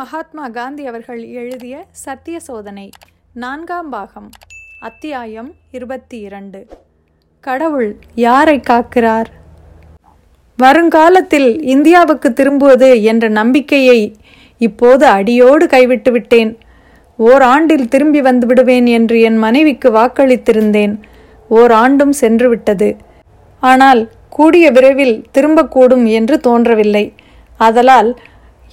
மகாத்மா காந்தி அவர்கள் எழுதிய சத்திய சோதனை 4ஆம் பாகம் அத்தியாயம் 22. கடவுள் யாரை காக்கிறார்? வருங்காலத்தில் இந்தியாவுக்கு திரும்புவது என்ற நம்பிக்கையை இப்போது அடியோடு கைவிட்டு விட்டேன். ஓராண்டில் திரும்பி வந்து விடுவேன் என்று என் மனைவிக்கு வாக்களித்திருந்தேன். ஓராண்டும் சென்று விட்டது. ஆனால் கூடிய விரைவில் திரும்பக்கூடும் என்று தோன்றவில்லை. அதலால்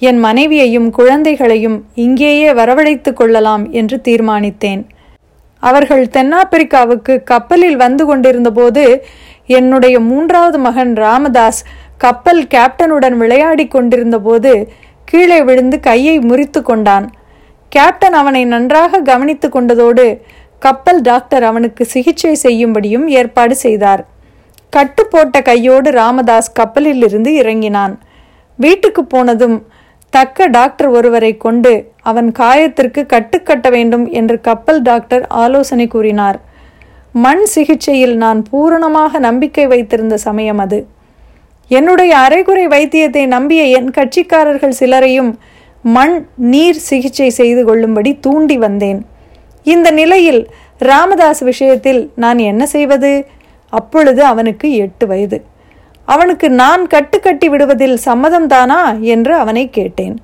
என் மனைவியையும் குழந்தைகளையும் இங்கேயே வரவழைத்து கொள்ளலாம் என்று தீர்மானித்தேன். அவர்கள் தென்னாப்பிரிக்காவுக்கு கப்பலில் வந்து கொண்டிருந்தபோது என்னுடைய 3வது மகன் ராமதாஸ் கப்பல் கேப்டனுடன் விளையாடி கொண்டிருந்த போது கீழே விழுந்து கையை முறித்து கொண்டான். கேப்டன் அவனை நன்றாக கவனித்து கொண்டதோடு கப்பல் டாக்டர் அவனுக்கு சிகிச்சை செய்யும்படியும் ஏற்பாடு செய்தார். கட்டு போட்ட கையோடு ராமதாஸ் கப்பலில் இருந்து இறங்கினான். வீட்டுக்கு போனதும் தக்க டாக்டர் ஒருவரை கொண்டு அவன் காயத்திற்கு கட்டுக்கட்ட வேண்டும் என்று கப்பல் டாக்டர் ஆலோசனை கூறினார். மண் சிகிச்சையில் நான் பூரணமாக நம்பிக்கை வைத்திருந்த சமயம் அது. என்னுடைய அரைகுறை வைத்தியத்தை நம்பிய என் கட்சிக்காரர்கள் சிலரையும் மண் நீர் சிகிச்சை செய்து கொள்ளும்படி தூண்டி வந்தேன். இந்த நிலையில் ராமதாஸ் விஷயத்தில் நான் என்ன செய்வது? அப்பொழுது அவனுக்கு 8 வயது. அவனுக்கு நான் கட்டுக்கட்டி விடுவதில் சம்மதம்தானா என்று அவனை கேட்டேன்.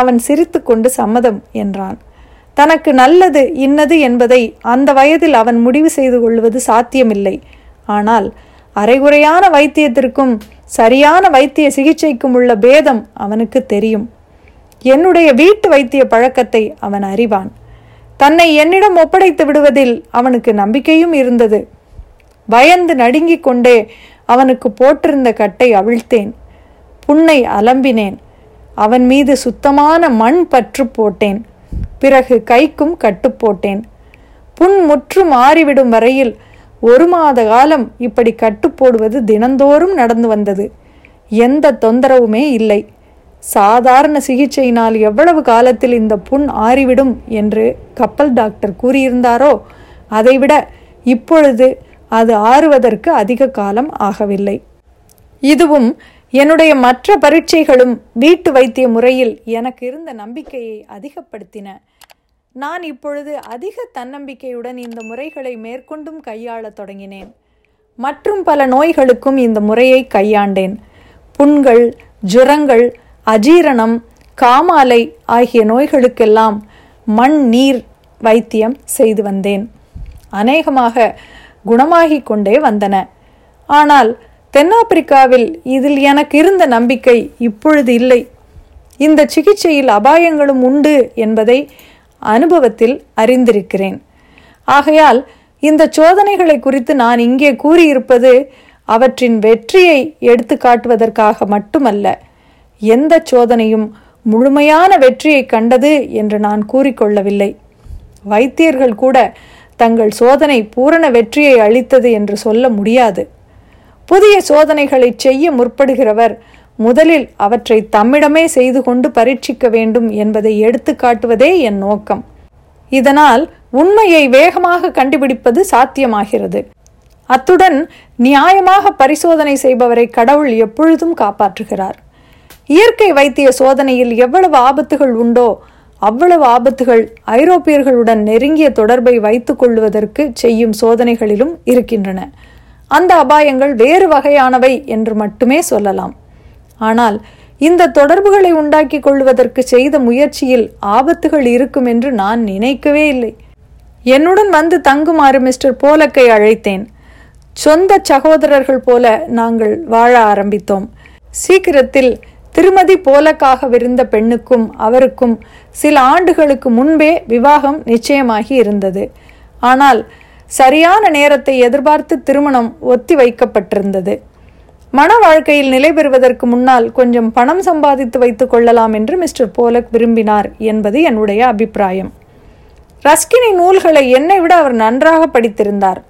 அவன் சிரித்து கொண்டு சம்மதம் என்றான். தனக்கு நல்லது இன்னது என்பதை அந்த வயதில் அவன் முடிவு செய்து கொள்வது சாத்தியமில்லை. ஆனால் அரைகுறையான வைத்தியத்திற்கும் சரியான வைத்திய சிகிச்சைக்கும் உள்ள பேதம் அவனுக்கு தெரியும். என்னுடைய வீட்டு வைத்திய பழக்கத்தை அவன் அறிவான். தன்னை என்னிடம் ஒப்படைத்து விடுவதில் அவனுக்கு நம்பிக்கையும் இருந்தது. பயந்து நடுங்கிக் கொண்டே அவனுக்கு போட்டிருந்த கட்டை அவிழ்த்தேன். புண்ணை அலம்பினேன். அவன் மீது சுத்தமான மண் பற்று போட்டேன். பிறகு கைக்கும் கட்டு போட்டேன். புண் முற்றும் ஆறிவிடும் வரையில் 1 மாத காலம் இப்படி கட்டு போடுவது தினந்தோறும் நடந்து வந்தது. எந்த தொந்தரவுமே இல்லை. சாதாரண சிகிச்சையினால் எவ்வளவு காலத்தில் இந்த புண் ஆறிவிடும் என்று கப்பல் டாக்டர் கூறியிருந்தாரோ அதைவிட இப்பொழுது அது ஆறுவதற்கு அதிக காலம் ஆகவில்லை. இதுவும் என்னுடைய மற்ற பரீட்சைகளும் வீட்டு வைத்திய முறையில் எனக்கு இருந்த நம்பிக்கையை அதிகப்படுத்தின. நான் இப்பொழுது அதிக தன்னம்பிக்கையுடன் இந்த முறைகளை மேற்கொண்டும் கையாளத் தொடங்கினேன். மற்றும் பல நோய்களுக்கும் இந்த முறையை கையாண்டேன். புண்கள், ஜுரங்கள், அஜீரணம், காமாலை ஆகிய நோய்களுக்கெல்லாம் மண் நீர் வைத்தியம் செய்து வந்தேன். அநேகமாக குணமாகிக் கொண்டே வந்தன. ஆனால் தென்னாப்பிரிக்காவில் இதில் எனக்கு இருந்த நம்பிக்கை இப்பொழுது இல்லை. இந்த சிகிச்சையில் அபாயங்களும் உண்டு என்பதை அனுபவத்தில் அறிந்திருக்கிறேன். ஆகையால் இந்த சோதனைகளை குறித்து நான் இங்கே கூறியிருப்பது அவற்றின் வெற்றியை எடுத்து காட்டுவதற்காக மட்டுமல்ல. எந்த சோதனையும் முழுமையான வெற்றியை கண்டது என்று நான் கூறிக்கொள்ளவில்லை. வைத்தியர்கள் கூட தங்கள் சோதனை பூரண வெற்றியை அளித்தது என்று சொல்ல முடியாது. புதிய சோதனைகளை செய்ய முற்படுகிறவர் முதலில் அவற்றை தம்மிடமே செய்து கொண்டு பரீட்சிக்க வேண்டும் என்பதை எடுத்து காட்டுவதே என் நோக்கம். இதனால் உண்மையை வேகமாக கண்டுபிடிப்பது சாத்தியமாகிறது. அத்துடன் நியாயமாக பரிசோதனை செய்பவரை கடவுள் எப்பொழுதும் காப்பாற்றுகிறார். இயற்கை வைத்திய சோதனையில் எவ்வளவு ஆபத்துகள் உண்டோ அவ்வளவு ஆபத்துகள் ஐரோப்பியர்களுடன் நெருங்கிய தொடர்பை வைத்து கொள்வதற்கு செய்யும் சோதனைகளிலும் இருக்கின்றன. அந்த அபாயங்கள் வேறு வகையானவை என்று மட்டுமே சொல்லலாம். ஆனால் இந்த தொடர்புகளை உண்டாக்கி கொள்வதற்கு செய்த முயற்சியில் ஆபத்துகள் இருக்கும் என்று நான் நினைக்கவே இல்லை. என்னுடன் வந்து தங்குமாறு மிஸ்டர் போலக்கை அழைத்தேன். சொந்த சகோதரர்கள் போல நாங்கள் வாழ ஆரம்பித்தோம். சீக்கிரத்தில் திருமதி போலக்காகவிருந்த பெண்ணுக்கும் அவருக்கும் சில ஆண்டுகளுக்கு முன்பே விவாகம் நிச்சயமாகி இருந்தது. ஆனால் சரியான நேரத்தை எதிர்பார்த்து திருமணம் ஒத்தி வைக்கப்பட்டிருந்தது. மன வாழ்க்கையில் நிலை பெறுவதற்கு முன்னால் கொஞ்சம் பணம் சம்பாதித்து வைத்துக் கொள்ளலாம் என்று மிஸ்டர் போலக் விரும்பினார் என்பது என்னுடைய அபிப்பிராயம். ரஸ்கினி நூல்களை என்னை விட அவர் நன்றாக படித்திருந்தார்.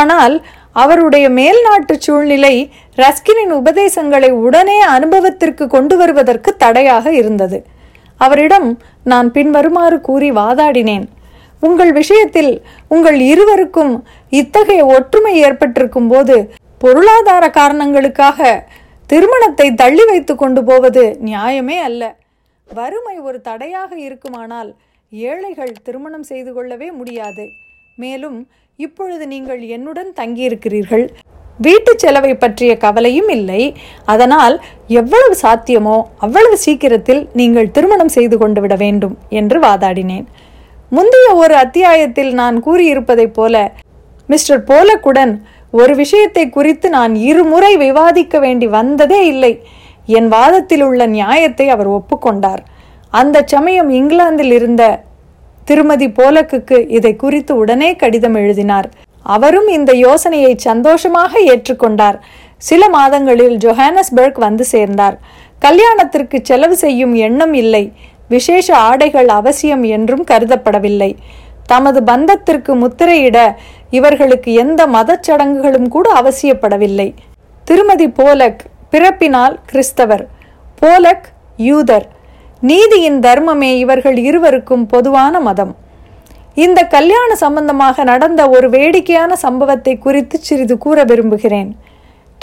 ஆனால் அவருடைய மேல்நாட்டு சூழ்நிலை ரஸ்கினின் உபதேசங்களை உடனே அனுபவத்திற்கு கொண்டு வருவதற்கு தடையாக இருந்தது. அவரிடம் நான் பின்வருமாறு கூறி வாதாடினேன். உங்கள் விஷயத்தில் உங்கள் இருவருக்கும் இத்தகைய ஒற்றுமை ஏற்பட்டிருக்கும் போது பொருளாதார காரணங்களுக்காக திருமணத்தை தள்ளி வைத்து கொண்டு போவது நியாயமே அல்ல. வறுமை ஒரு தடையாக இருக்குமானால் ஏழைகள் திருமணம் செய்து கொள்ளவே முடியாது. மேலும் இப்பொழுது நீங்கள் என்னுடன் தங்கியிருக்கிறீர்கள், வீட்டு செலவை பற்றிய கவலையும் இல்லை. அதனால் எவ்வளவு சாத்தியமோ அவ்வளவு சீக்கிரத்தில் நீங்கள் திருமணம் செய்து கொண்டு விட வேண்டும் என்று வாதாடினேன். முந்தைய ஒரு அத்தியாயத்தில் நான் கூறியிருப்பதைப் போல மிஸ்டர் போலக்குடன் ஒரு விஷயத்தை குறித்து நான் இருமுறை விவாதிக்க வேண்டி வந்ததே இல்லை. என் வாதத்தில் உள்ள நியாயத்தை அவர் ஒப்புக்கொண்டார். அந்த சமயம் இங்கிலாந்தில் இருந்த திருமதி போலக்குக்கு இதை குறித்து உடனே கடிதம் எழுதினார். அவரும் இந்த யோசனையை சந்தோஷமாக ஏற்றுக்கொண்டார். சில மாதங்களில் ஜோஹானஸ்பெர்க் வந்து சேர்ந்தார். கல்யாணத்திற்கு செலவு செய்யும் எண்ணம் இல்லை. விசேஷ ஆடைகள் அவசியம் என்றும் கருதப்படவில்லை. தமது பந்தத்திற்கு முத்திரையிட இவர்களுக்கு எந்த மதச்சடங்குகளும் கூட அவசியப்படவில்லை. திருமதி போலக் பிறப்பினால் கிறிஸ்தவர், போலக் யூதர். நீதியின் தர்மமே இவர்கள் இருவருக்கும் பொதுவான மதம். இந்த கல்யாண சம்பந்தமாக நடந்த ஒரு வேடிக்கையான சம்பவத்தை குறித்து சிறிது கூற விரும்புகிறேன்.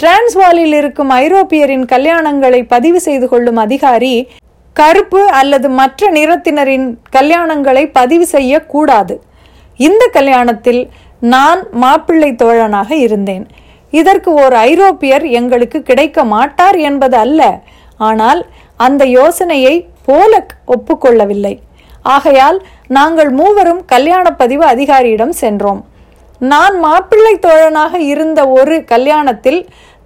டிரான்ஸ்வாலில் இருக்கும் ஐரோப்பியரின் கல்யாணங்களை பதிவு செய்து கொள்ளும் அதிகாரி கருப்பு அல்லது மற்ற நிறத்தினரின் கல்யாணங்களை பதிவு செய்யக்கூடாது. இந்த கல்யாணத்தில் நான் மாப்பிள்ளை தோழனாக இருந்தேன். இதற்கு ஓர் ஐரோப்பியர் எங்களுக்கு கிடைக்க மாட்டார் என்பது அல்ல, ஆனால் அந்த யோசனையை போலக் ஒப்புக்கொள்ளவில்லை. ஆகையால் நாங்கள் மூவரும் கல்யாண பதிவு அதிகாரியிடம் சென்றோம். நான் மாப்பிள்ளை தோழனாக இருந்த ஒரு கல்யாணத்தில்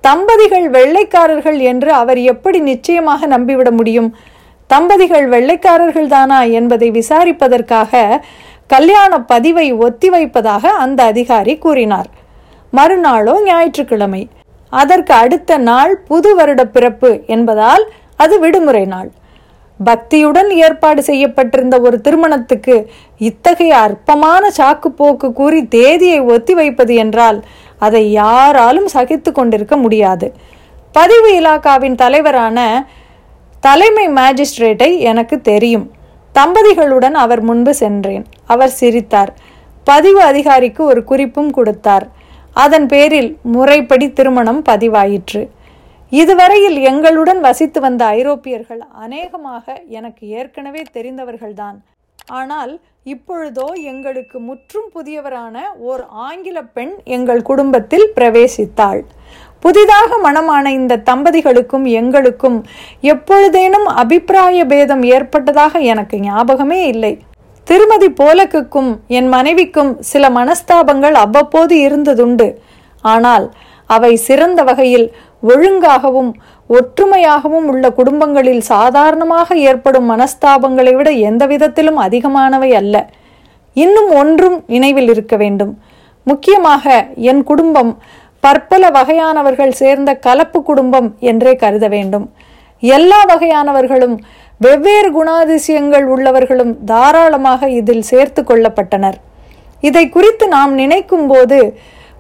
தம்பதிகள் வெள்ளைக்காரர்கள் என்று அவர் எப்படி நிச்சயமாக நம்பிவிட முடியும்? தம்பதிகள் வெள்ளைக்காரர்கள் தானா என்பதை விசாரிப்பதற்காக கல்யாண பதிவை ஒத்திவைப்பதாக அந்த அதிகாரி கூறினார். மறுநாளோ ஞாயிற்றுக்கிழமை, அதற்கு அடுத்த நாள் புது வருட பிறப்பு என்பதால் அது விடுமுறை நாள். பக்தியுடன் ஏற்பாடு செய்யப்பட்டிருந்த ஒரு திருமணத்துக்கு இத்தகைய அற்பமான சாக்கு போக்கு கூறி தேதியை ஒத்தி வைப்பது என்றால் அதை யாராலும் சகித்து கொண்டிருக்க முடியாது. பதிவு இலாக்காவின் தலைவரான தலைமை மேஜிஸ்ட்ரேட்டை எனக்கு தெரியும். தம்பதிகளுடன் அவர் முன்பு சென்றேன். அவர் சிரித்தார். பதிவு அதிகாரிக்கு ஒரு குறிப்பும் கொடுத்தார். அதன் பேரில் முறைப்படி திருமணம் பதிவாயிற்று. இதுவரையில் எங்களுடன் வசித்து வந்த ஐரோப்பியர்கள் அநேகமாக எனக்கு ஏற்கனவே தெரிந்தவர்கள்தான். ஆனால் இப்பொழுதோ எங்களுக்கு முற்றும் புதியவரான ஓர் ஆங்கில பெண் எங்கள் குடும்பத்தில் பிரவேசித்தாள். புதிதாக மணமான இந்த தம்பதிகளுக்கும் எங்களுக்கும் எப்பொழுதேனும் அபிப்பிராய பேதம் ஏற்பட்டதாக எனக்கு ஞாபகமே இல்லை. திருமதி போலக்குக்கும் என் மனைவிக்கும் சில மனஸ்தாபங்கள் அவ்வப்போது இருந்ததுண்டு. ஆனால் அவை சிறந்த வகையில் ஒழுங்காகவும் ஒற்றுமையாகவும் உள்ள குடும்பங்களில் சாதாரணமாக ஏற்படும் மனஸ்தாபங்களை விட எந்த விதத்திலும் அதிகமானவை அல்ல. இன்னும் ஒன்றும் நினைவில் இருக்க வேண்டும். முக்கியமாக என் குடும்பம் பற்பல வகையானவர்கள் சேர்ந்த கலப்பு குடும்பம் என்றே கருத வேண்டும். எல்லா வகையானவர்களும் வெவ்வேறு குணாதிசயங்கள் உள்ளவர்களும் தாராளமாக இதில் சேர்த்து கொள்ளப்பட்டனர். இதை குறித்து நாம் நினைக்கும் போது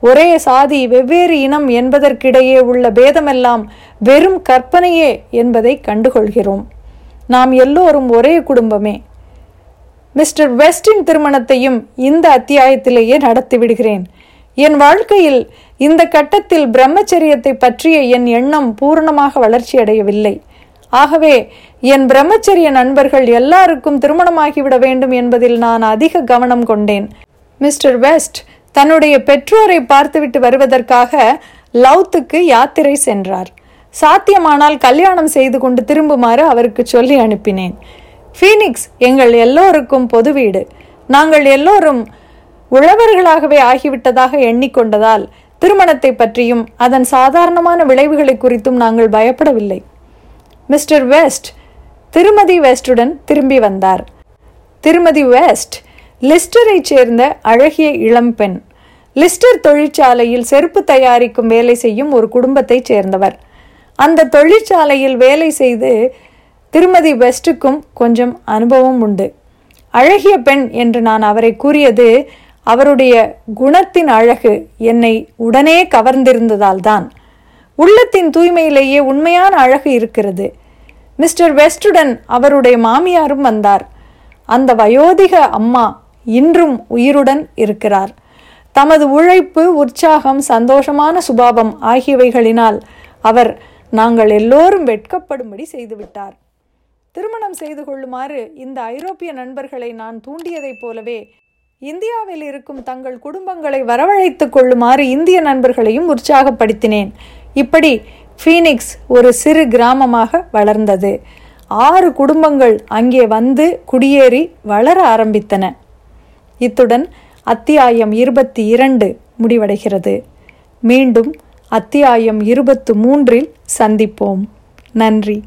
ஒரே சாதி, வெவ்வேறு இனம் என்பதற்கிடையே உள்ள பேதமெல்லாம் வெறும் கற்பனையே என்பதை கண்டுகொள்கிறோம். நாம் எல்லோரும் ஒரே குடும்பமே. மிஸ்டர் வெஸ்டின் திருமணத்தையும் இந்த அத்தியாயத்திலேயே நடத்திவிடுகிறேன். என் வாழ்க்கையில் இந்த கட்டத்தில் பிரம்மச்சரியத்தை பற்றிய என் எண்ணம் பூரணமாக வளர்ச்சியடையவில்லை. ஆகவே என் பிரம்மச்சரிய நண்பர்கள் எல்லாருக்கும் திருமணமாகிவிட வேண்டும் என்பதில் நான் அதிக கவனம் கொண்டேன். மிஸ்டர் வெஸ்ட் தன்னுடைய பெற்றோரை பார்த்துவிட்டு வருவதற்காக லவுத்துக்கு யாத்திரை சென்றார். சாத்தியமானால் கல்யாணம் செய்து கொண்டு திரும்புமாறு அவருக்கு சொல்லி அனுப்பினேன். பீனிக்ஸ் எங்கள் எல்லோருக்கும் பொது வீடு. நாங்கள் எல்லோரும் உழவர்களாகவே ஆகிவிட்டதாக எண்ணிக்கொண்டதால் திருமணத்தை பற்றியும் அதன் சாதாரணமான விளைவுகளை குறித்தும் நாங்கள் பயப்படவில்லை. மிஸ்டர் வெஸ்ட் திருமதி வெஸ்டுடன் திரும்பி வந்தார். திருமதி வெஸ்ட் லிஸ்டரை சேர்ந்த அழகிய இளம்பெண். லிஸ்டர் தொழிற்சாலையில் செருப்பு தயாரிக்கும் வேலை செய்யும் ஒரு குடும்பத்தை சேர்ந்தவர். அந்த தொழிற்சாலையில் வேலை செய்து திருமதி வெஸ்டுக்கும் கொஞ்சம் அனுபவம் உண்டு. அழகிய பெண் என்று நான் அவரை கூறியது அவருடைய குணத்தின் அழகு என்னை உடனே கவர்ந்திருந்ததால் தான். உள்ளத்தின் தூய்மையிலேயே உண்மையான அழகு இருக்கிறது. மிஸ்டர் வெஸ்டுடன் அவருடைய மாமியாரும் வந்தார். அந்த வயோதிக அம்மா இன்றும் உயிருடன் இருக்கிறார். தமது உழைப்பு, உற்சாகம், சந்தோஷமான சுபாவம் ஆகியவைகளினால் அவர் நாங்கள் எல்லோரும் வெட்கப்படும்படி செய்துவிட்டார். திருமணம் செய்து கொள்ளுமாறு இந்த ஐரோப்பிய நண்பர்களை நான் தூண்டியதைப் போலவே இந்தியாவில் இருக்கும் தங்கள் குடும்பங்களை வரவழைத்து கொள்ளுமாறு இந்திய நண்பர்களையும் உற்சாகப்படுத்தினேன். இப்படி பீனிக்ஸ் ஒரு சிறு கிராமமாக வளர்ந்தது. 6 குடும்பங்கள் அங்கே வந்து குடியேறி வளர ஆரம்பித்தன. இத்துடன் அத்தியாயம் 22 முடிவடைகிறது. மீண்டும் அத்தியாயம் 23 சந்திப்போம். நன்றி.